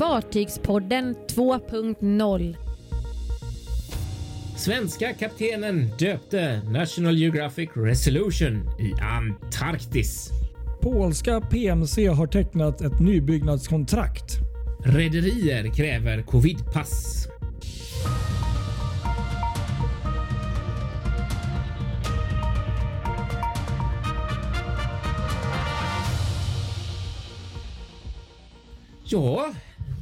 Fartygspodden 2.0. Svenska kaptenen döpte National Geographic Resolution i Antarktis. Polska PMC har tecknat ett nybyggnadskontrakt. Rederier kräver covidpass. Ja,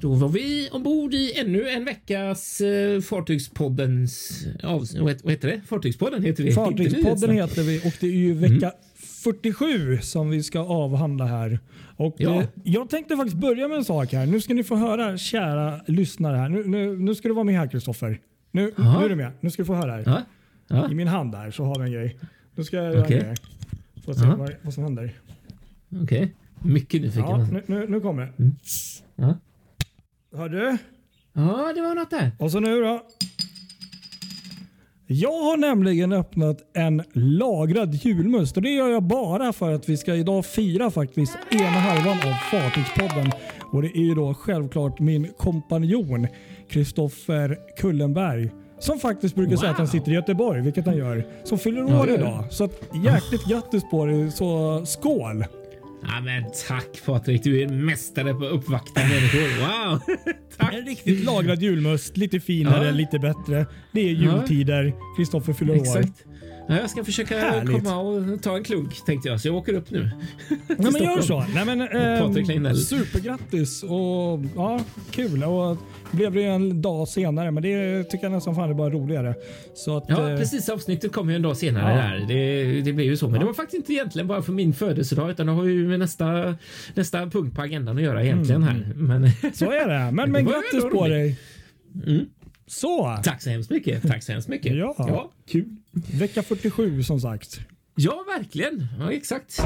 då var vi ombord i ännu en veckas Fartygspoddens vad heter det? Fartygspodden heter vi. Fartygspodden heter vi, och det är ju vecka 47 som vi ska avhandla här. Och ja. Jag tänkte faktiskt börja med en sak här. Nu ska ni få höra, kära lyssnare här. Nu ska du vara med här, Kristoffer. Nu är du med. Nu ska du få höra här. I min hand där så har vi en grej. Nu ska jag göra få se vad som händer. Okej. Mycket nyfiken. Ja, nu kommer det. Hör du? Ja, det var något där. Och så nu då. Jag har nämligen öppnat en lagrad julmust. Och det gör jag bara för att vi ska idag fira faktiskt ena halvan av Fartygspodden. Och det är ju då självklart min kompanjon Kristoffer Kullenberg. Som faktiskt brukar säga att han sitter i Göteborg, vilket han gör. Som fyller år idag. Så att, jäkligt grattis på dig. Så skål! Ja, men tack Patrik, du är mästare på att uppvakta människor. Wow! Tack. En riktigt lagrad julmust, lite finare, lite bättre. Det är jultider, Kristoffer fyller år. Ja, jag ska försöka komma och ta en klunk, tänkte jag. Så jag åker upp nu. Nej, men gör så. Nej, men, supergrattis och kul. Och blev det en dag senare, men det tycker jag nästan fan är bara roligare. Så att, precis, avsnittet kommer ju en dag senare här. Det blir ju så. Men det var faktiskt inte egentligen bara för min födelsedag, utan det har ju med nästa punkt på agendan att göra egentligen här. Men, så är det. Men det grattis på dig. Så. Tack så hemskt mycket. Ja, kul. Vecka 47 som sagt. Ja, verkligen. Ja, exakt.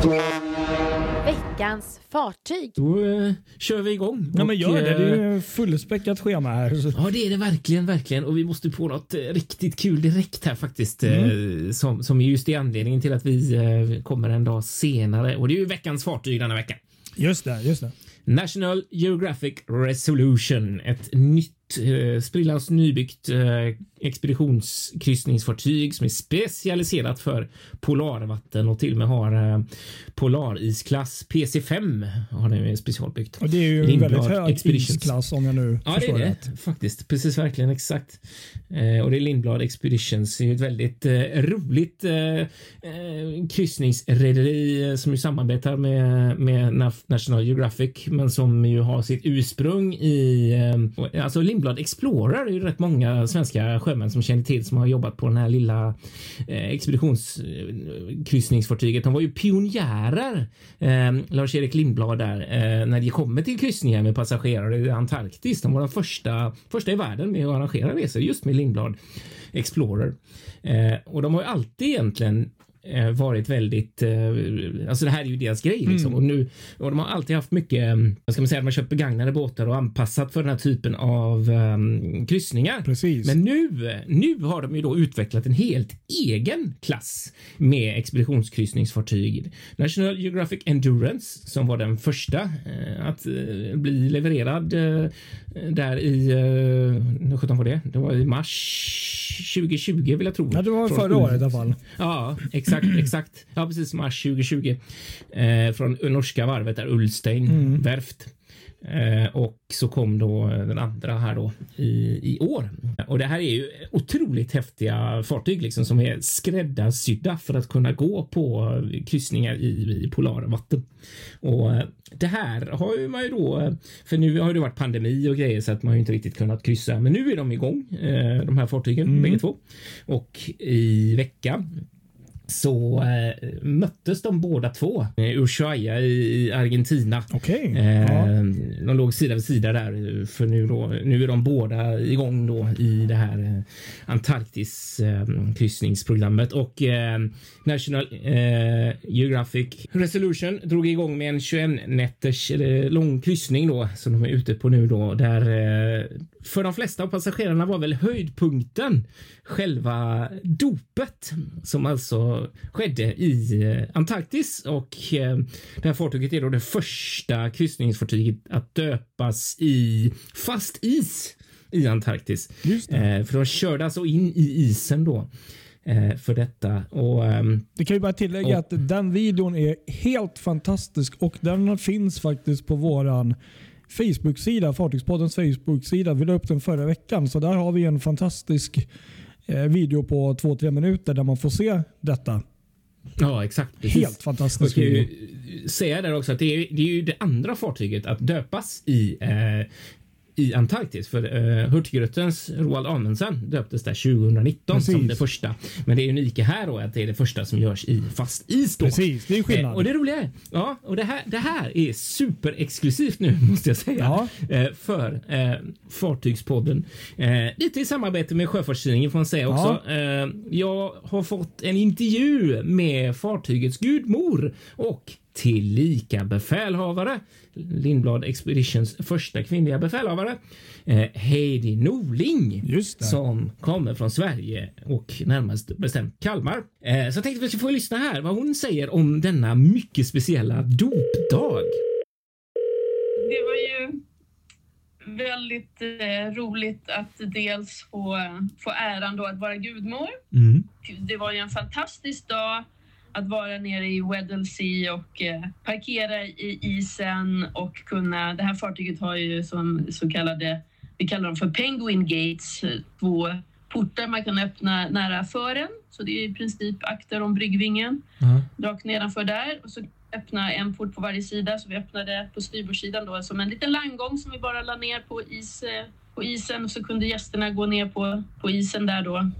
Veckans fartyg. Då kör vi igång. Ja, men gör det. Det är fullspäckat schema här. Ja, det är det verkligen. Och vi måste på något riktigt kul direkt här faktiskt. Som just är anledningen till att vi kommer en dag senare. Och det är ju veckans fartyg denna vecka. Just det. National Geographic Resolution. Ett nytt sprillans nybyggt expeditionskryssningsfartyg som är specialiserat för polarvatten och till och med har polarisklass PC5 har det specialbyggt. Och det är ju Lindblad en väldigt hög isklass om jag nu förstår det. Ja, det är det faktiskt. Precis, verkligen, exakt. Och det är Lindblad Expeditions. Det är ett väldigt roligt kryssningsrederi som ju samarbetar med National Geographic, men som ju har sitt ursprung i alltså Lindblad Explorer är ju rätt många svenska sjömän som känner till, som har jobbat på den här lilla expeditionskryssningsfartyget. De var ju pionjärer, Lars-Erik Lindblad där, när det kommer till kryssningar med passagerare i Antarktis. De var de första i världen med att arrangera resor just med Lindblad Explorer. Och de har ju alltid egentligen varit väldigt, alltså det här är ju deras grej liksom. Och de har alltid haft mycket, vad ska man säga, de har köpt begagnade båtar och anpassat för den här typen av kryssningar. Precis. Men nu har de ju då utvecklat en helt egen klass med expeditionskryssningsfartyg. National Geographic Endurance, som var den första att bli levererad där i när 17 var det? Det var i mars 2020 vill jag tro. Ja, det var förra året i alla fall. Ja, Exakt. Ja, precis, mars 2020. Från norska varvet där Ullstein värft. Och så kom då den andra här då i år. Och det här är ju otroligt häftiga fartyg liksom, som är skräddarsydda för att kunna gå på kryssningar i polara vatten. Och det här har ju man ju då, för nu har det varit pandemi och grejer så att man ju inte riktigt kunnat kryssa. Men nu är de igång, de här fartygen, bägge två. Och i veckan så möttes de båda två Ushuaia i Argentina. Okej. De låg sida vid sida där, för nu är de båda igång då i det här Antarktis kryssningsprogrammet. Och National Geographic Resolution drog igång med en 21 nätters lång kryssning då, som de är ute på nu då, där för de flesta av passagerarna var väl höjdpunkten själva dopet som alltså skedde i Antarktis, och det här fartyget är då det första kryssningsfartyget att döpas i fast is i Antarktis. Just det. För de körde alltså in i isen då för detta. Och det kan ju bara tillägga att den videon är helt fantastisk, och den finns faktiskt på våran Facebook-sida, Fartygspoddens Facebook-sida. Vi la upp den förra veckan, så där har vi en fantastisk video på 2-3 minuter där man får se detta. Ja, exakt. Precis. Helt fantastisk video. Säga där också att det är ju det andra fartyget att döpas i Antarktis, för Hurtigrutens Roald Amundsen döptes där 2019. Precis. Som det första, men det är unika här då att det är det första som görs i fast is då. Precis, det är skillnad. Och det roliga är, ja, och det här är superexklusivt nu, måste jag säga, ja. För Fartygspodden, lite i samarbete med Sjöfartstidningen får man säga också, ja. Jag har fått en intervju med fartygets gudmor och tillika befälhavare, Lindblad Expeditions första kvinnliga befälhavare, Heidi Norling, som kommer från Sverige och närmast bestämt Kalmar. Så jag tänkte att vi ska få lyssna här vad hon säger om denna mycket speciella dopdag. Det var ju väldigt roligt att dels få äran då att vara gudmor. Mm. Det var ju en fantastisk dag att vara nere i Weddellsea och parkera i isen och kunna... Det här fartyget har ju som så kallade... Vi kallar dem för Penguin Gates. 2 portar man kan öppna nära fören. Så det är i princip akter om bryggvingen. Rakt nedanför där. Och så öppna en port på varje sida. Så vi öppnade på styrbordssidan då som en liten landgång som vi bara la ner på isen. Och så kunde gästerna gå ner på isen där då.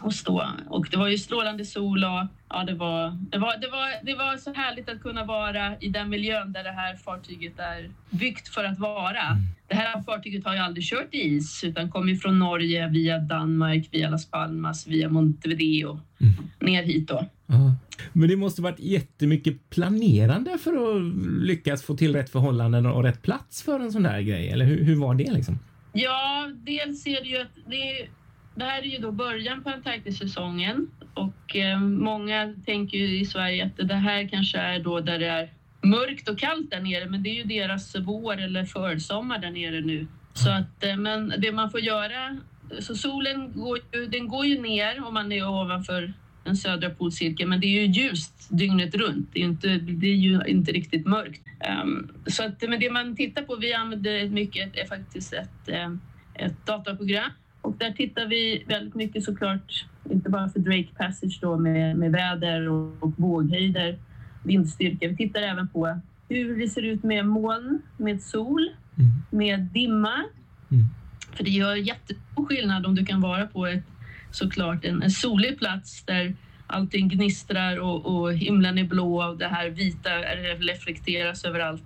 Och stå. Och det var ju strålande sol och ja, det var så härligt att kunna vara i den miljön där det här fartyget är byggt för att vara. Det här fartyget har ju aldrig kört i is, utan kom ju från Norge via Danmark, via Las Palmas, via Montevideo ner hit då. Ja. Men det måste varit jättemycket planerande för att lyckas få till rätt förhållanden och rätt plats för en sån där grej, eller hur var det liksom? Ja, dels är det ju att det här är ju då början på Antarktis-säsongen, och många tänker ju i Sverige att det här kanske är då där det är mörkt och kallt där nere, men det är ju deras vår eller försommar där nere nu. Så att, men det man får göra, så solen går ju ner om man är ovanför den södra polcirkeln, men det är ju ljust dygnet runt, det är ju inte riktigt mörkt. Så att, men det man tittar på, vi använder mycket, är faktiskt ett dataprogram. Och där tittar vi väldigt mycket såklart, inte bara för Drake Passage då med väder och våghöjder, vindstyrka. Vi tittar även på hur det ser ut med moln, med sol, med dimma. Mm. För det gör jättestor skillnad om du kan vara på såklart en solig plats där allting gnistrar och himlen är blå och det här vita reflekteras överallt,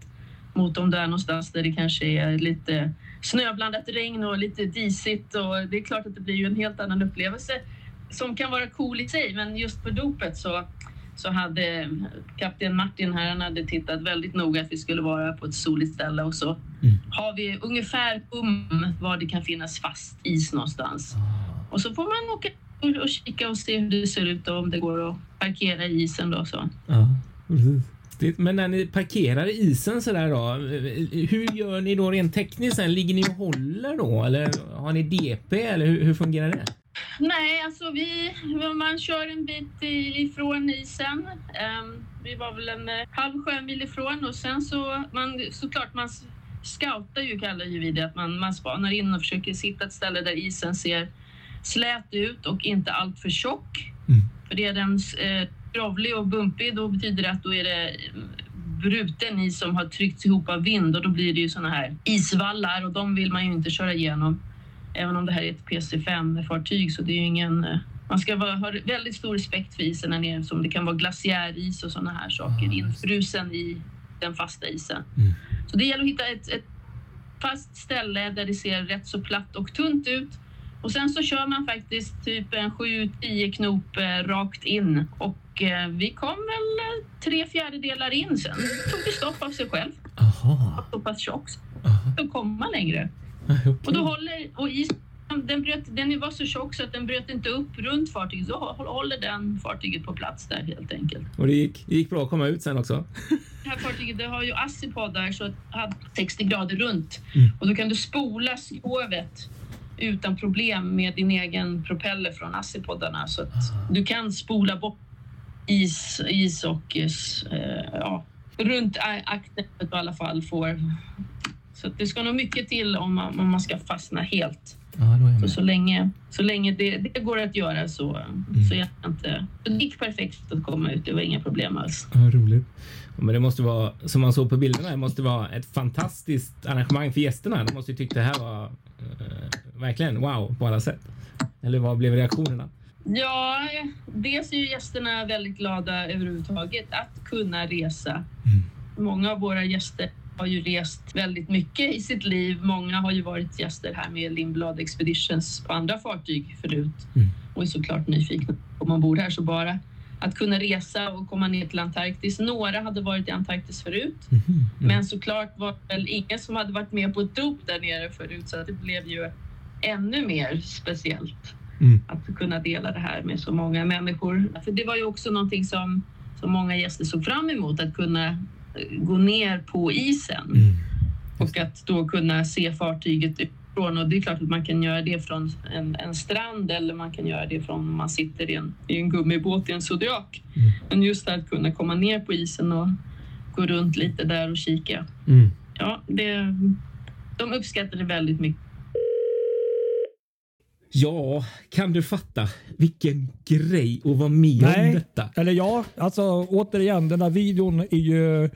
mot om det är någonstans där det kanske är lite snöblandat regn och lite disigt, och det är klart att det blir ju en helt annan upplevelse som kan vara cool i sig. Men just på dopet så hade kapten Martin här, han hade tittat väldigt noga att vi skulle vara på ett soligt ställe, och så har vi ungefär var det kan finnas fast is någonstans, och så får man åka och kika och se hur det ser ut och om det går att parkera i isen då så. Ja, precis. Men när ni parkerar isen så där då, hur gör ni då rent tekniskt? Ligger ni och håller då? Eller har ni DP? Eller hur fungerar det? Nej, alltså man kör en bit ifrån isen. Vi var väl en halv sjömil ifrån, och sen så såklart man scoutar ju, kallar ju vi det, att man spanar in och försöker sitta ett ställe där isen ser slät ut och inte allt för tjock. Mm. För det är den... Grovlig och bumpig, då betyder det att då är det bruten is som har tryckts ihop av vind, och då blir det ju såna här isvallar, och de vill man ju inte köra igenom. Även om det här är ett PC5-fartyg, så det är ju ingen... Man ska ha väldigt stor respekt för isen här nere, som det kan vara glaciäris och såna här saker, infrusen i den fasta isen. Mm. Så det gäller att hitta ett fast ställe där det ser rätt så platt och tunt ut. Och sen så kör man faktiskt typ en 7-10 knop rakt in, och vi kom väl 3/4 in, sen tog det stopp av sig själv. Aha. Så pass tjockt. Då kom man längre. Okay. Och då håller, och isen, den var så tjock så att den bröt inte upp runt fartyget, så håller den fartyget på plats där helt enkelt. Och det gick bra att komma ut sen också. Det här fartyget, det har ju assipoddar så att 60 grader runt. Mm. Och då kan du spola skrovet utan problem med din egen propeller från assipoddarna, så att du kan spola bort is och ja, runt aktnäppet i alla fall får. Så det ska nog mycket till om man ska fastna helt. Ja, så länge det går att göra så är det inte. Det gick perfekt att komma ut, det var inga problem alls. Ja, roligt. Ja, men det måste vara, som man såg på bilderna, det måste vara ett fantastiskt arrangemang för gästerna. De måste ju tycka det här var verkligen wow på alla sätt. Eller vad blev reaktionerna? Ja, dels är ju gästerna väldigt glada överhuvudtaget att kunna resa. Mm. Många av våra gäster har ju rest väldigt mycket i sitt liv. Många har ju varit gäster här med Lindblad Expeditions på andra fartyg förut. Mm. Och är såklart nyfikna om man bor här, så bara att kunna resa och komma ner till Antarktis. Några hade varit i Antarktis förut. Mm. Mm. Men såklart var väl ingen som hade varit med på ett dop där nere förut, så det blev ju ännu mer speciellt. Mm. Att kunna dela det här med så många människor. För det var ju också någonting som många gäster såg fram emot. Att kunna gå ner på isen. Mm. Och att då kunna se fartyget utifrån. Och det är klart att man kan göra det från en strand. Eller man kan göra det från om man sitter i en gummibåt i en zodiak. Mm. Men just att kunna komma ner på isen och gå runt lite där och kika. Mm. Ja, de uppskattade väldigt mycket. Ja, kan du fatta vilken grej att vara med om detta? Eller ja, alltså återigen, den här videon är ju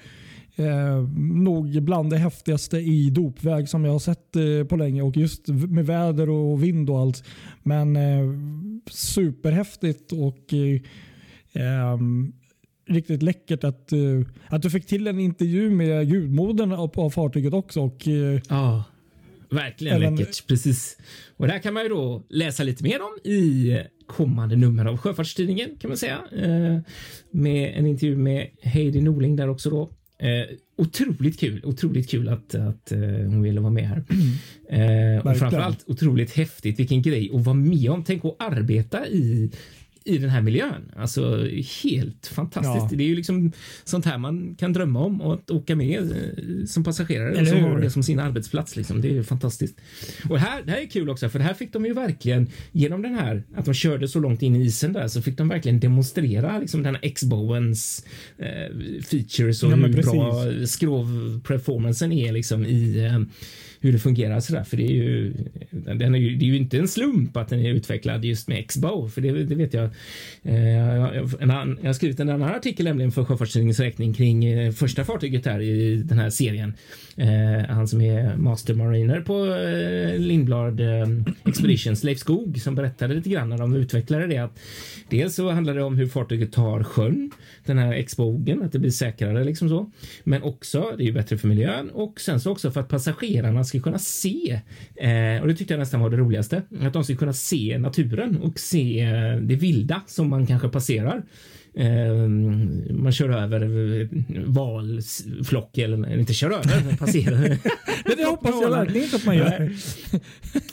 nog bland det häftigaste i dopväg som jag har sett på länge. Och just med väder och vind och allt. Men superhäftigt och riktigt läckert att du fick till en intervju med gudmodern av fartyget också. Och, ja. Verkligen läckert, precis. Och det här kan man ju då läsa lite mer om i kommande nummer av Sjöfartstidningen, kan man säga. Med en intervju med Heidi Norling där också då. Otroligt kul att hon ville vara med här. Och framförallt otroligt häftigt, vilken grej att vara med om. Tänk att arbeta i den här miljön. Alltså helt fantastiskt. Ja. Det är ju liksom sånt här man kan drömma om och att åka med som passagerare och så har det som sin arbetsplats liksom. Det är ju fantastiskt. Och det här är kul också, för det här fick de ju verkligen genom den här, att de körde så långt in i isen där, så fick de verkligen demonstrera liksom den här X-Bowens features och hur bra skrovperformancen är liksom i hur det fungerar sådär, för det är ju inte en slump att den är utvecklad just med X-Bow, för det vet jag. Jag har skrivit en annan artikel nämligen för Sjöfartstidningens räkning kring första fartyget här i den här serien. Han som är Master Mariner på Lindblad Expeditions, Leif Skog, som berättade lite grann när de utvecklade det, att dels så handlar det om hur fartyget tar sjön, den här X-Bowen, att det blir säkrare liksom så, men också det är ju bättre för miljön, och sen så också för att passagerarna ska kunna se, och det tyckte jag nästan var det roligaste, att de ska kunna se naturen och se det vilda som man kanske passerar. Man kör över valflock, eller inte kör över, passerar. Men det hoppas jag verkligen inte att man gör.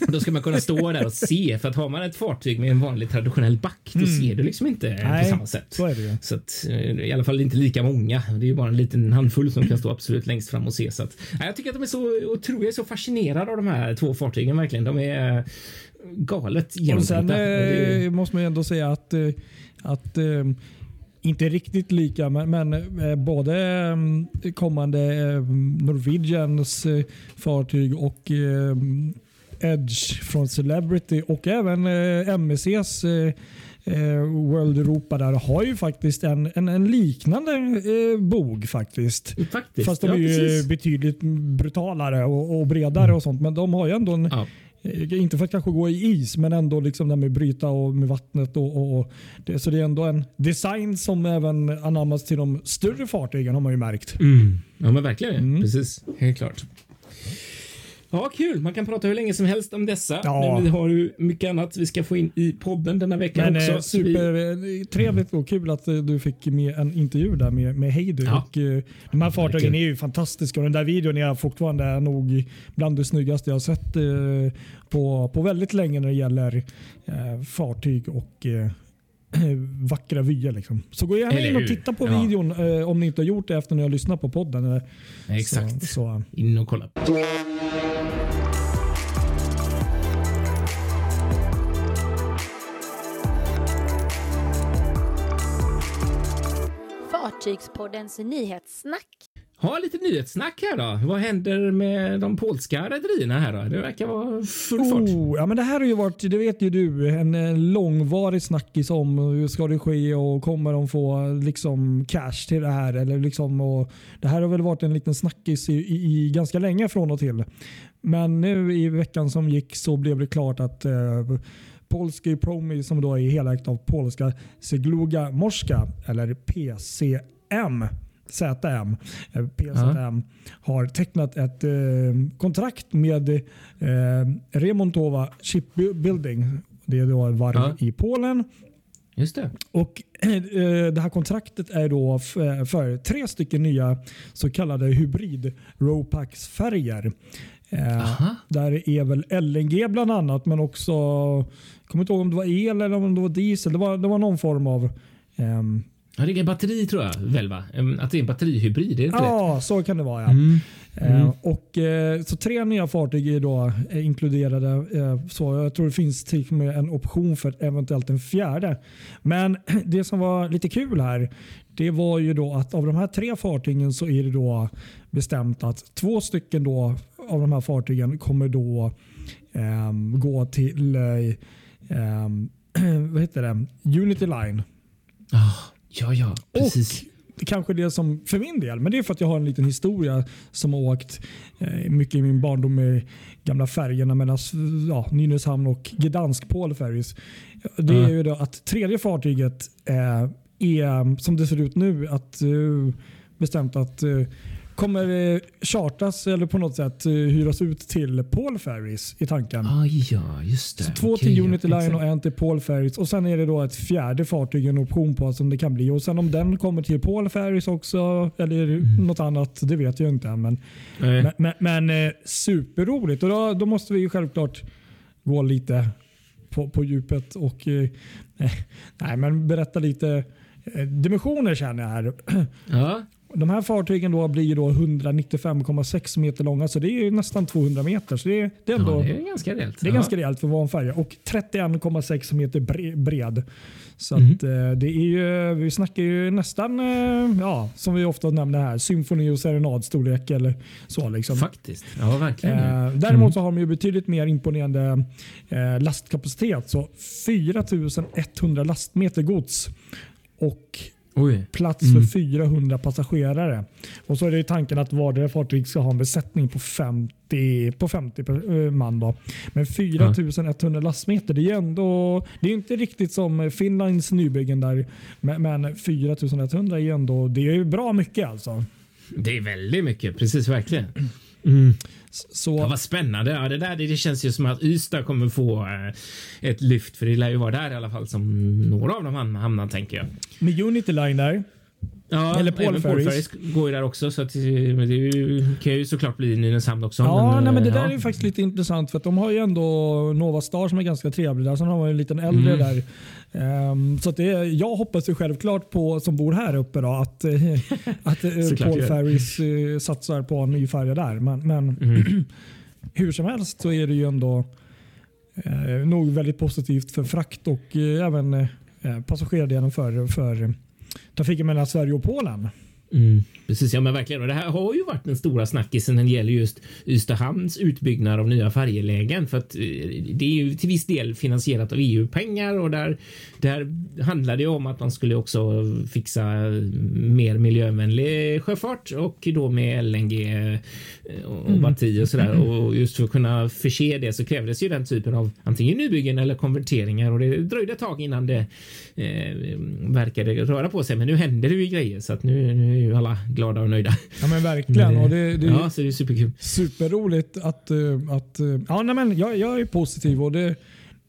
Då ska man kunna stå där och se, för att har man ett fartyg med en vanlig traditionell back, då ser du liksom inte på samma sätt. Så är det. Så att, i alla fall inte lika många. Det är ju bara en liten handfull som kan stå absolut längst fram och se. Så att, jag tycker att de är så, och tror jag är så fascinerad av de här två fartygen verkligen. De är galet genomtänkta. Och sen måste man ju ändå säga att inte riktigt lika, men både kommande Norwegians fartyg och Edge från Celebrity och även MSCs World Europa där har ju faktiskt en liknande bog faktiskt. Fast de är ju betydligt brutalare och bredare och sånt, men de har ju ändå en inte för att kanske gå i is, men ändå liksom där med bryta och med vattnet och det, så det är ändå en design som även anammas till de större fartygen, har man ju märkt. Ja men verkligen, precis, helt klart. Ja, kul. Man kan prata hur länge som helst om dessa. Ja. Men vi har ju mycket annat vi ska få in i podden denna vecka också. Supertrevligt och kul att du fick med en intervju där med Heidi. Ja. Och de här fartygen är ju fantastiska. Och den där videon är fortfarande nog bland det snyggaste jag har sett på väldigt länge när det gäller fartyg och vackra vyer liksom. Så gå gärna in och titta på videon om ni inte har gjort det efter när jag lyssnar på podden. Exakt. Så. In och kolla. Fartygspoddens nyhetssnack. Ha lite nyhetssnack här då. Vad händer med de polska rederierna här då? Det verkar vara full fart. Ja, men det här har ju varit, det vet ju du, en långvarig snackis om hur ska det ske och kommer de få liksom cash till det här eller liksom, och det här har väl varit en liten snackis i ganska länge från och till. Men nu i veckan som gick så blev det klart att Polska Promy, som då är helägt av polska Żegluga Morska eller PZM har tecknat ett kontrakt med Remontowa Shipbuilding. Det är då varv i Polen. Just det. Och det här kontraktet är då för 3 stycken nya så kallade hybrid Ropax färger. Där är väl LNG bland annat, men också jag kommer inte ihåg om det var el eller om det var diesel. Det var någon form av det är batteri tror jag väl va? Att det är en batterihybrid, är det inte rätt? Ja, så kan det vara. Ja. Och så 3 nya fartyg är då inkluderade. Så jag tror det finns till med en option för eventuellt en 4:e. Men det som var lite kul här, det var ju då att av de här 3 fartygen så är det då bestämt att 2 stycken då av de här fartygen kommer då gå till vad heter det? Unity Line. Ja, precis. Och kanske det som för min del, men det är för att jag har en liten historia som har åkt mycket i min barndom med gamla färgerna mellan Nynäshamn och Gdansk Polferries. Det är ju då att 3:e fartyget är, som det ser ut nu, att bestämt att kommer chartas eller på något sätt hyras ut till Polferries i tanken. Ja, just det. Så 2 till Unity Line och 1 till Polferries. Och sen är det då ett 4:e fartyg, en option på som det kan bli. Och sen om den kommer till Polferries också eller något annat, det vet jag inte. Men superroligt. Och då måste vi ju självklart gå lite på djupet och berätta lite dimensioner känner jag här. Ja. De här fartygen då blir ju då 195,6 meter långa, så det är ju nästan 200 meter. Så det är ändå, det är ganska rejält. Det är ganska rejält för vår färja. Och 31,6 meter bred. Så att, det är ju, vi snackar ju nästan, som vi ofta nämner här, symfoni och serenadstorlek eller så liksom. Faktiskt, ja verkligen. Däremot så har de ju betydligt mer imponerande lastkapacitet. Så 4100 lastmeter gods. Och plats för 400 passagerare. Och så är det ju tanken att vardera fartyg ska ha en besättning på 50 man då. Men 4100 lastmeter, det är ju ändå, det är inte riktigt som Finlands nybyggen där, men 4100 är ju ändå, det är ju bra mycket alltså. Det är väldigt mycket, precis verkligen. Så vad spännande. Ja, det känns ju som att Ystad kommer få ett lyft, för det lär ju vara där i alla fall som några av dem hamnar tänker jag. Med Unity Line där. Ja, eller Polferries går ju där också, så att det kan ju såklart bli Nynäshamn också. Ja, men det där är ju faktiskt lite intressant, för att de har ju ändå Nova Star som är ganska trevlig där, sen har man ju en liten äldre där. Så att jag hoppas ju självklart på, som bor här uppe då, att Polferries satsar på en ny färja där. Men hur som helst så är det ju ändå nog väldigt positivt för frakt och även passagerardelen för trafiken mellan Sverige och Polen. Precis, ja men verkligen. Och det här har ju varit den stora snackisen när det gäller just Ystadhamns utbyggnad av nya färjelägen, för att det är ju till viss del finansierat av EU-pengar, och där handlar det om att man skulle också fixa mer miljövänlig sjöfart, och då med LNG och batteri och sådär, och just för att kunna förse det så krävdes ju den typen av antingen nybyggen eller konverteringar, och det dröjde ett tag innan det verkade röra på sig, men nu händer det ju grejer, så att nu ju alla glada och nöjda. Ja, men verkligen. Men det ja, så det är superkul. Superroligt att ja, nej, men jag är positiv och det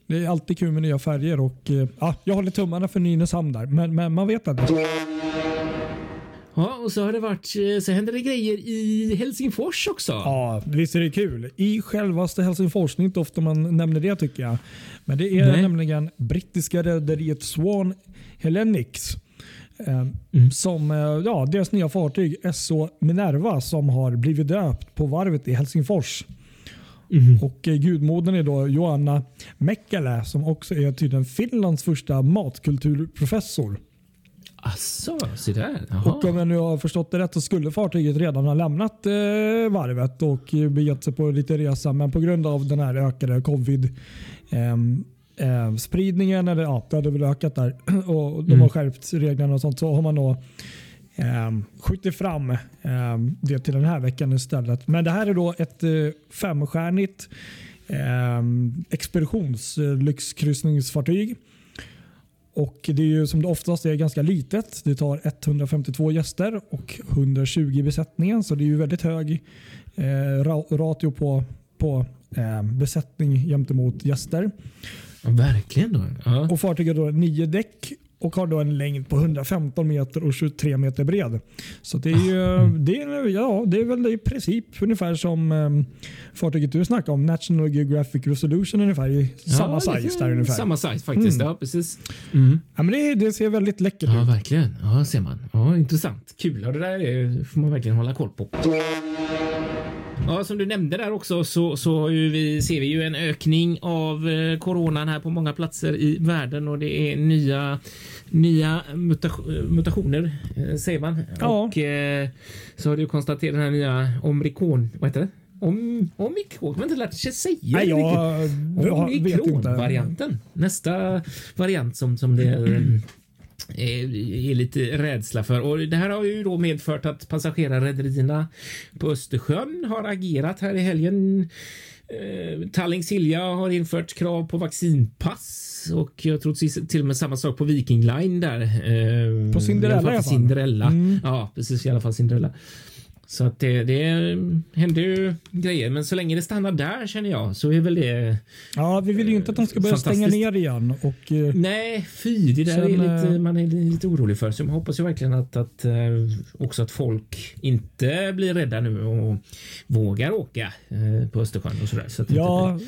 är alltid kul med nya färger och ja, jag håller tummarna för Nynäshamn där, men man vet inte. Ja, och så har det varit, så hände det grejer i Helsingfors också. Ja, visst är det kul. I självaste Helsingfors, inte ofta man nämner det tycker jag. Men det är nämligen brittiska rederiet Swan Hellenics som, ja, deras nya fartyg SO Minerva som har blivit döpt på varvet i Helsingfors. Och gudmodern är då Joanna Mäkelä som också är tydligen Finlands första matkulturprofessor. Asså, så där. Och om jag nu har förstått det rätt så skulle fartyget redan ha lämnat varvet och begett sig på lite resa, men på grund av den här ökade covid spridningen eller ja, det hade väl ökat där och de har skärpt reglerna och sånt, så har man då skjutit fram det till den här veckan istället. Men det här är då ett femstjärnigt expeditionslyxkryssningsfartyg. Och det är ju som det oftast är ganska litet. Det tar 152 gäster och 120 i besättningen. Så det är ju väldigt hög ratio på besättning gentemot gäster. Ja, verkligen då. Ja. Och fartyget har 9 däck och har då en längd på 115 meter och 23 meter bred. Så det är ju det är väl i princip ungefär som fartyget du snackade om, National Geographic Resolution ungefär i samma size där ungefär. Samma size faktiskt. Ja, precis. Ja, men det ser väldigt läckert ut. Ja, verkligen. Ja, ser man. Ja, intressant. Kul. Och det där får man verkligen hålla koll på. Ja, som du nämnde där också så har ju ser vi en ökning av coronan här på många platser i världen och det är nya mutationer säger man. Ja. Och så har du konstaterat den här nya Omikron, vad heter det? Omikron, men det lät sig säga. Nej, jag vet inte. Varianten. Nästa variant som det är lite rädsla för, och det här har ju då medfört att passagerarrederierna på Östersjön har agerat här i helgen. Tallink-Silja har infört krav på vaccinpass och jag tror till och med samma sak på Viking Line där på Cinderella. Ja, precis, i alla fall Cinderella. Så att det händer ju grejer. Men så länge det stannar där känner jag så är väl det... Ja, vi vill ju inte att de ska börja stänga ner igen. Och, nej, fy. Det där man är lite orolig för. Så jag hoppas ju verkligen att också att folk inte blir rädda nu och vågar åka på Östersjön och sådär. Så att ja,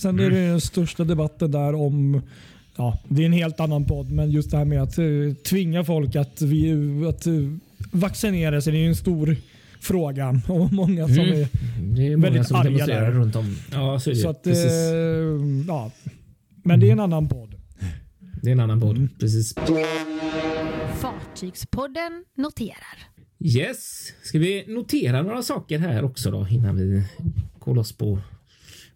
sen är det den största debatten där om... Ja, det är en helt annan podd. Men just det här med att tvinga folk att vaccinera sig, det är ju en stor... frågan och många som är väldigt arga där runt om. Ja, så är det. Så att, ja. Men det är en annan podd. Det är en annan podd, precis. Fartygspodden noterar. Yes, ska vi notera några saker här också då innan vi kollar oss på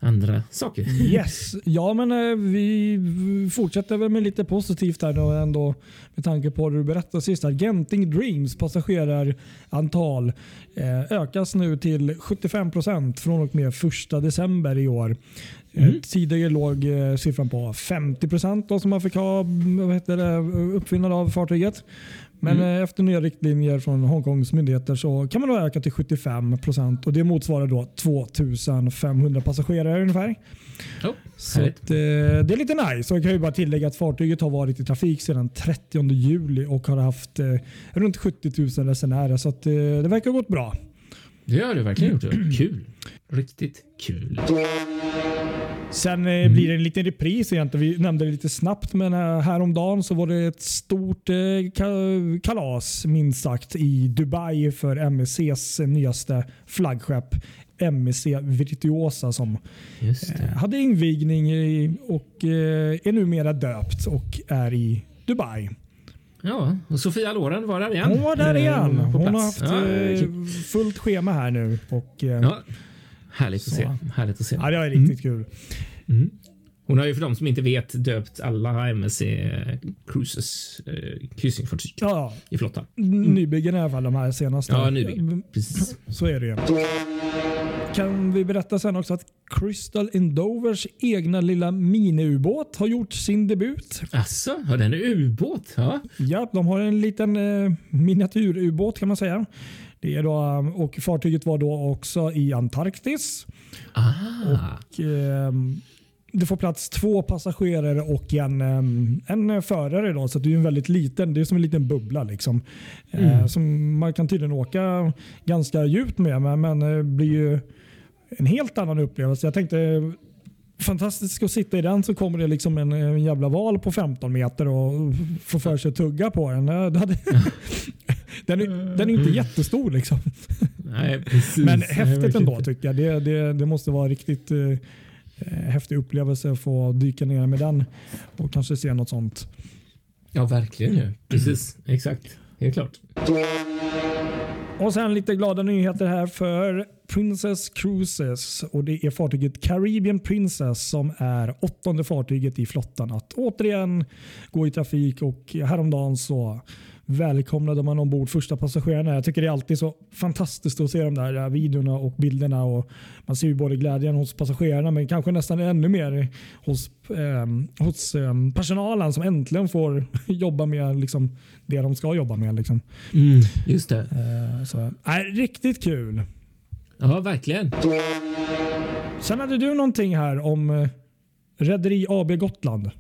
andra saker? Yes, ja, men vi fortsätter väl med lite positivt här då ändå, med tanke på det du berättade sist här. Genting Dreams passagerarantal ökas nu till 75% från och med 1 december i år. Tidigare låg siffran på 50% då, som man fick ha uppfinnare av fartyget. Men efter nya riktlinjer från Hongkongs myndigheter så kan man då öka till 75% och det motsvarar då 2500 passagerare ungefär. Så att, det är lite nice. Och jag kan ju bara tillägga att fartyget har varit i trafik sedan 30 juli och har haft runt 70 000 resenärer, så att, det verkar ha gått bra. Det har det verkligen gjort. Kul. Riktigt kul. Sen blir det en liten repris egentligen. Vi nämnde det lite snabbt, men häromdagen så var det ett stort kalas minst sagt i Dubai för MSCs nyaste flaggskepp MSC Virtuosa som hade invigning och är numera döpt och är i Dubai. Ja, och Sofia Loren var där igen. Hon var där igen. Hon har haft fullt schema här nu. Och, härligt att se. Härligt att se. Ja, det är riktigt kul. Hon har ju, för de som inte vet, döpt alla MSC Cruises kryssningsfartyg i flottan. Nybyggen i alla fall, de här senaste. Ja, nybyggen. Precis. Så är det ju. kan vi berätta sen också att Crystal Endovers egna lilla miniubåt har gjort sin debut. Asså, har den en ubåt? Ja. Ja, de har en liten miniaturubåt kan man säga. Det är då, och fartyget var då också i Antarktis. Ah. Och det får plats 2 passagerare och en förare då, så det är en väldigt liten, det är som en liten bubbla liksom. Som man kan tydligen åka ganska djupt med, men det blir ju en helt annan upplevelse. Jag tänkte fantastiskt att sitta i den, så kommer det liksom en jävla val på 15 meter och får för sig att tugga på den. Den är inte jättestor liksom. Nej, precis. Men häftigt ändå tycker jag. Det måste vara riktigt häftig upplevelse att få dyka ner med den och kanske se något sånt. Ja, verkligen ju. Ja. Precis, exakt. Helt klart. Och sen lite glada nyheter här för Princess Cruises, och det är fartyget Caribbean Princess som är 8:e fartyget i flottan att återigen gå i trafik, och häromdagen så välkomnade man ombord första passagerarna. Jag tycker det är alltid så fantastiskt att se de där videorna och bilderna, och man ser ju både glädjen hos passagerarna men kanske nästan ännu mer hos personalen som äntligen får jobba med liksom det de ska jobba med liksom. Just det. Riktigt kul. Ja, verkligen. Sen hade du någonting här om Rederi AB Gotland.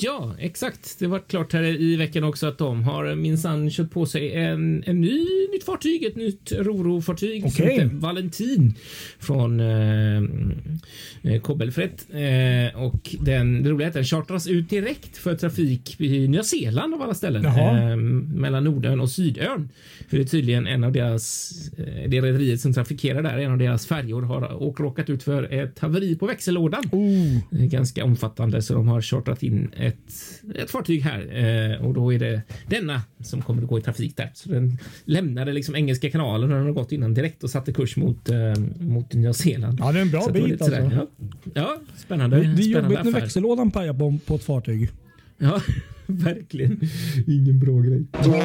Ja, exakt. Det var klart här i veckan också att de har minsann köpt på sig ett nytt fartyg, ett nytt rorofartyg. Okay. Valentin från Kobbelfret. Och det roliga är att den chartras ut direkt för trafik i Nya Zeeland av alla ställen. Mellan Nordön och Sydön. För det är tydligen en av deras, det rederiet som trafikerar där, en av deras färjor har råkat ut för ett haveri på växellådan. Ganska omfattande, så de har chartrat in ett fartyg här, och då är det denna som kommer att gå i trafik där. Så den lämnade liksom Engelska kanalen när den har gått innan direkt och satte kurs mot Nya Zeeland. Ja, det är en bra bit alltså. Ja, spännande. Det är jobbigt när växellådan pajar på ett fartyg. Ja, verkligen. Ingen bra grej. Ja.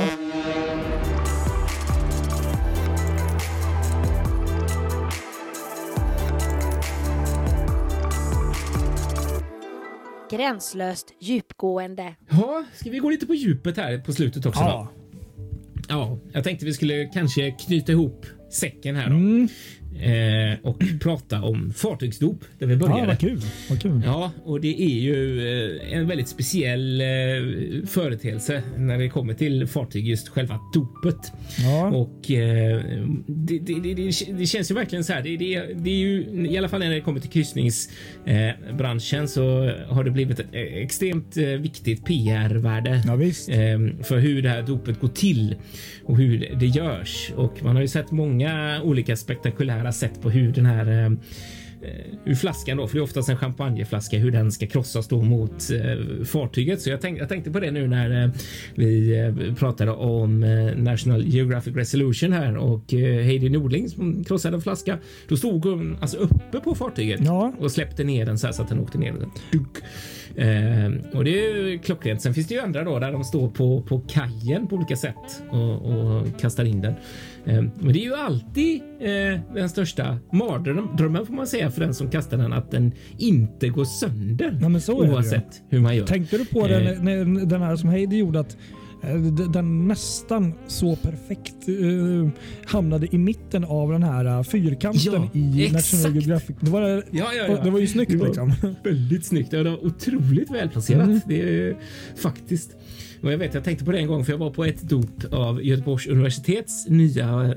Gränslöst djupgående. Ja, ska vi gå lite på djupet här på slutet också? Ja. Ja, jag tänkte vi skulle kanske knyta ihop säcken här då. Och prata om fartygsdop där vi började. Ja, vad kul. Ja, och det är ju en väldigt speciell företeelse när det kommer till fartyg, just själva dopet. Ja. Och det känns ju verkligen så här, det är ju i alla fall när det kommer till kryssningsbranschen så har det blivit ett extremt viktigt PR-värde. Ja, visst. För hur det här dopet går till och hur det görs, och man har ju sett många olika spektakulära sätt på hur den här hur flaskan då, för det är oftast en champagneflaska, hur den ska krossas då mot fartyget. Så jag tänkte på det nu när vi pratade om National Geographic Resolution här, och Heidi Norling som krossade en flaska. Då stod hon alltså uppe på fartyget och släppte ner den så här så att den åkte ner. Och det är ju klockrent. Sen finns det ju andra då där de står på kajen på olika sätt och kastar in den. Men det är ju alltid den största mardrömmen får man säga för den som kastar den, att den inte går sönder. Nej, men så är oavsett det hur man gör. Tänkte du på den här som Heidi gjorde, att den nästan så perfekt hamnade i mitten av den här fyrkanten i National Geographic. Det var ju snyggt. Det var liksom väldigt snyggt. Det var otroligt välplacerat. Det är faktiskt. Och jag tänkte på det en gång, för jag var på ett dop av Göteborgs universitets nya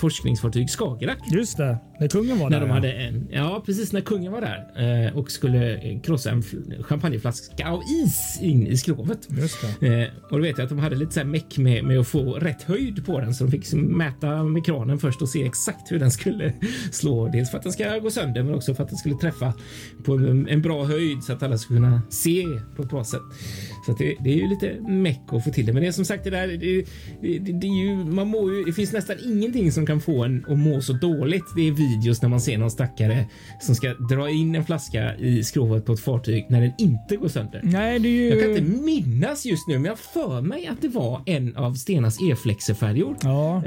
forskningsfartyg Skagerrak. Just det, när kungen var där. Ja, precis, när kungen var där och skulle krossa en champagneflaska av is in i skrovet. Just det. Och då vet jag att de hade lite så här meck med att få rätt höjd på den, så de fick mäta med kranen först och se exakt hur den skulle slå. Dels för att den ska gå sönder, men också för att den skulle träffa på en bra höjd så att alla skulle kunna se på ett bra sätt. Så att det är ju lite meck att få till det. Men det är som sagt det där, det är ju, man mår ju, det finns nästan ingenting som kan få en att må så dåligt. Det är videos när man ser någon stackare som ska dra in en flaska i skrovet på ett fartyg när den inte går sönder. Nej, det är ju... Jag kan inte minnas just nu, men jag för mig att det var en av Stenas e-flexerfärjor. Ja.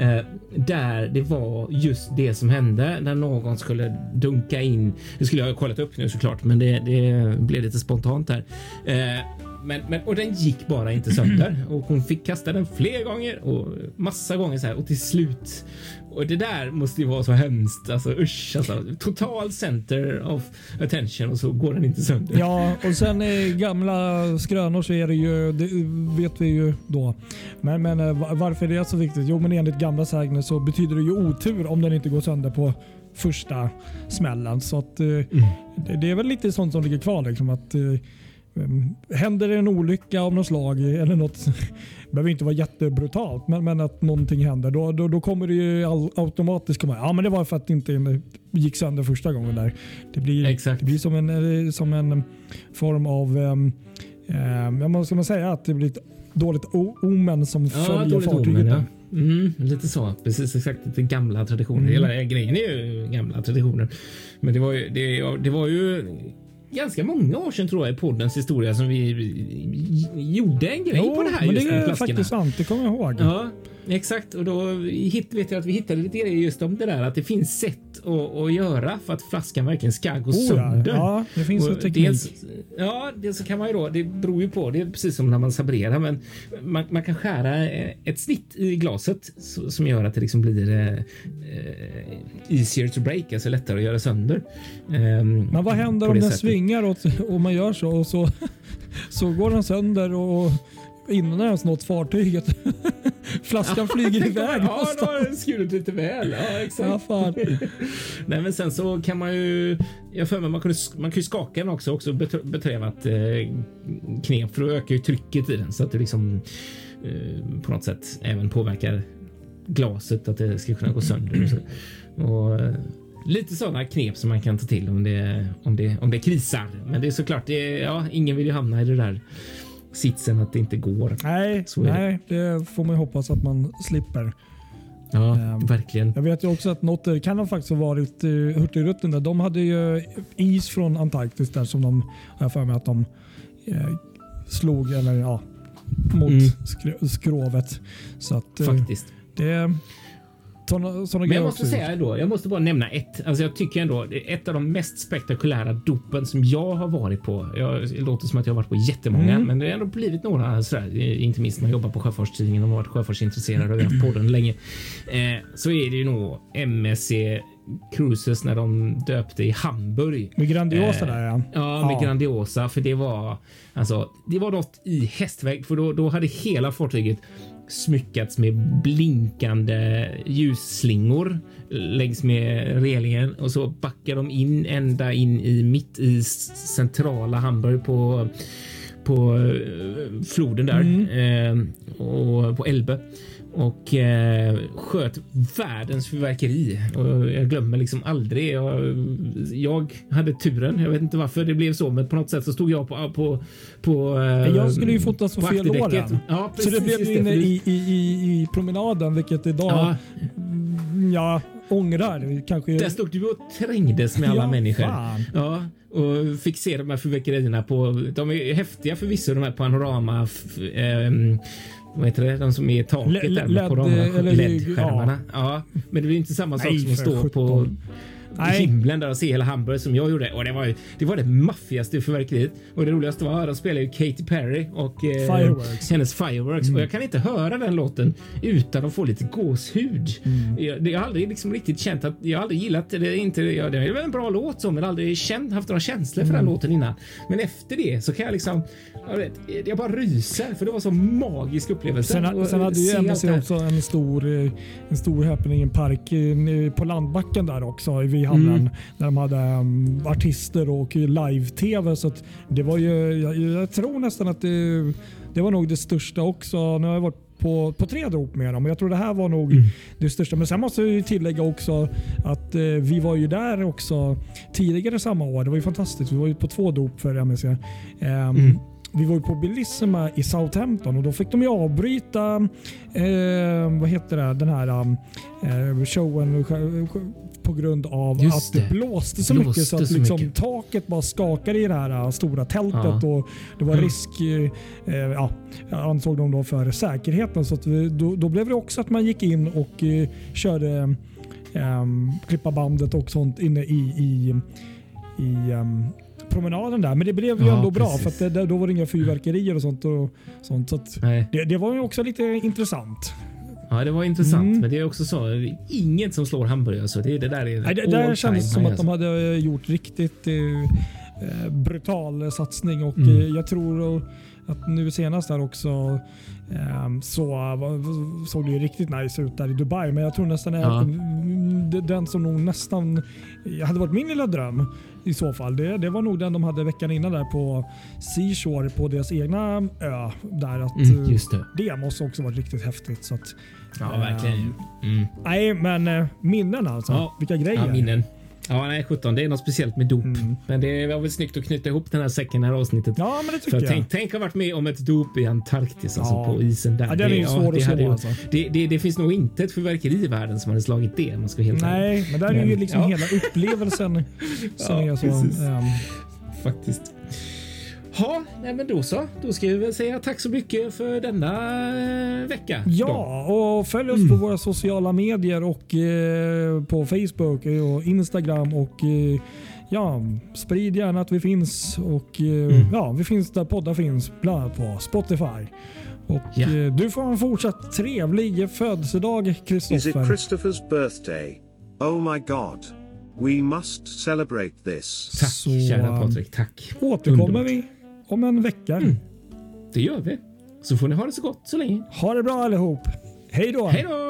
Där det var just det som hände när någon skulle dunka in. Det skulle jag ha kollat upp nu såklart, men det blev lite spontant där. Men, och den gick bara inte sönder. Och hon fick kasta den fler gånger och massa gånger så här, och till slut. Och det där måste ju vara så hemskt. Alltså usch, alltså, total center of attention, och så går den inte sönder. Ja, och sen i gamla skrönor så är det ju, det vet vi ju då. Men varför är det så viktigt? Jo, men enligt gamla sägner så betyder det ju otur om den inte går sönder på första smällen. Så att det är väl lite sånt som ligger kvar liksom, att händer det en olycka av något slag eller något, behöver inte vara jättebrutalt, men att någonting händer, då kommer det ju automatiskt komma, ja men det var för att det inte gick sönder första gången där. Det blir som en form av ska man säga att det blir ett dåligt omen som följer fartyget. Ja. Lite så, precis exakt, det gamla traditioner. Hela grejen är ju gamla traditioner. Men det var ju ganska många år sedan tror jag i poddens historia som vi gjorde en grej på det här. Men just det är faktiskt sant, det kommer jag ihåg. Ja, exakt. Och då vet jag att vi hittade lite grejer just om det där, att det finns sätt att göra för att flaskan verkligen ska gå sönder. Ja, det finns en teknik. Dels så kan man ju då, det beror ju på, det är precis som när man sabrerar, men man kan skära ett snitt i glaset som gör att det liksom blir easier to break, alltså lättare att göra sönder. Men vad händer om den svingar och man gör så och så går den sönder och innan jag har snott fartyget flaskan flyger iväg. Ja, då har den skurit lite väl. Ja, exakt. Ja, nej, men sen så kan man ju, jag för mig man kunde skaka den också beträvat knep, för då ökar ju trycket i den så att det liksom på något sätt även påverkar glaset, att det ska kunna gå sönder och så. Och lite sådana knep som man kan ta till om det krisar. Men det är såklart, ingen vill ju hamna i det där sitsen att det inte går. Nej, det får man ju hoppas att man slipper. Ja, verkligen. Jag vet ju också att något kan ha faktiskt varit Hurtigruten där. De hade ju is från Antarktis där som de, jag för mig att de slog eller mot skrovet. Så att faktiskt. Det såna men jag måste säga då, jag måste bara nämna ett, alltså jag tycker ändå ett av de mest spektakulära dopen som jag har varit på. Det låter som att jag har varit på jättemånga, men det har ändå blivit några sådär, inte minst när jag jobbar på Sjöfartstidningen och har varit sjöfartsintresserad och haft podden länge, så är det ju nog MSC Cruises när de döpte i Hamburg. Med Grandiosa där, ja. Ja, med Grandiosa, för det var något i hästväg, för då hade hela fartyget smyckats med blinkande ljusslingor längs med relingen, och så backar de in ända in i mitt i centrala Hamburg på floden där och på Elbe, och sköt världens fyrverkeri, och jag glömmer liksom aldrig, jag hade turen, jag vet inte varför det blev så, men på något sätt så stod jag på jag skulle ju fotas på fel åren. Ja, precis, så det blev inne i promenaden, vilket idag ångrar kanske. Där stod du och trängdes med alla människor. Fan. Ja. Och fick se de här fyrverkerierna på, de är häftiga förvisso, de här panorama vad heter det? De som är i taket där på LED-skärmarna. Ja. Ja, men det blir inte samma sak som att stå på himlen där och se hela Hamburg som jag gjorde. Och det var det maffigaste förverkliget. Och det roligaste var att de spelade ju Katy Perry och Fireworks. Hennes Fireworks. Och jag kan inte höra den låten utan att få lite gåshud. Jag har aldrig liksom riktigt känt att jag aldrig gillat det, inte, det är väl en bra låt så, men aldrig haft några känslor för den låten innan. Men efter det så kan jag liksom jag bara ryser, för det var så magisk upplevelse. Sen hade ju MSC också en stor happening, en park på landbacken där också i hamnen, där de hade artister och live-tv, så att det var ju, jag tror nästan att det var nog det största också. Nu har jag varit på tre drop med dem, men jag tror det här var nog det största. Men sen måste jag ju tillägga också att vi var ju där också tidigare samma år, det var ju fantastiskt, vi var ju på två drop för MSC vi var ju på Bellissima i Southampton och då fick de ju avbryta showen på grund av det blåste så mycket så att liksom taket bara skakade i det här stora tältet och det var risk ansåg de då för säkerheten, så att då blev det också att man gick in och körde klippa bandet och sånt inne i promenaden där, men det blev ju ändå bra för att då var det inga fyrverkerier och sånt så att det var ju också lite intressant. Ja, det var intressant, men det är också så inget som slår Hamburg, alltså det där kändes som att de hade gjort riktigt brutal satsning och jag tror att nu senast där också så såg det ju riktigt nice ut där i Dubai, men jag tror nästan att den som nog nästan hade varit min lilla dröm i så fall, det var nog den de hade veckan innan där på Seashore på deras egna ö där, att det måste också varit riktigt häftigt, så att verkligen. Nej, men minnen alltså, vilka grejer. Ja, minnen. Ja, nej, 17. Det är något speciellt med dop. Men det var väl snyggt att knyta ihop den här säcken här avsnittet. Ja, men det tycker jag. Tänk ha varit med om ett dop i Antarktis, alltså på isen där. Ja, den är ju svår att slå alltså. Det finns nog inte ett fyrverkeri i världen som hade slagit det. Man ska helt men där är ju liksom hela upplevelsen som är så. Faktiskt. Ja, men då så. Då ska vi väl säga tack så mycket för denna vecka. Ja, och följ oss på våra sociala medier och på Facebook och Instagram och sprid gärna att vi finns och vi finns där poddar finns, bland annat på Spotify. Och du får en fortsatt trevlig födelsedag, Kristoffer. Is it Christopher's birthday? Oh my god. We must celebrate this. Tack, så, kära Patrik, tack. Återkommer vi om en vecka. Det gör vi. Så får ni ha det så gott så länge. Ha det bra allihop. Hej då. Hej då.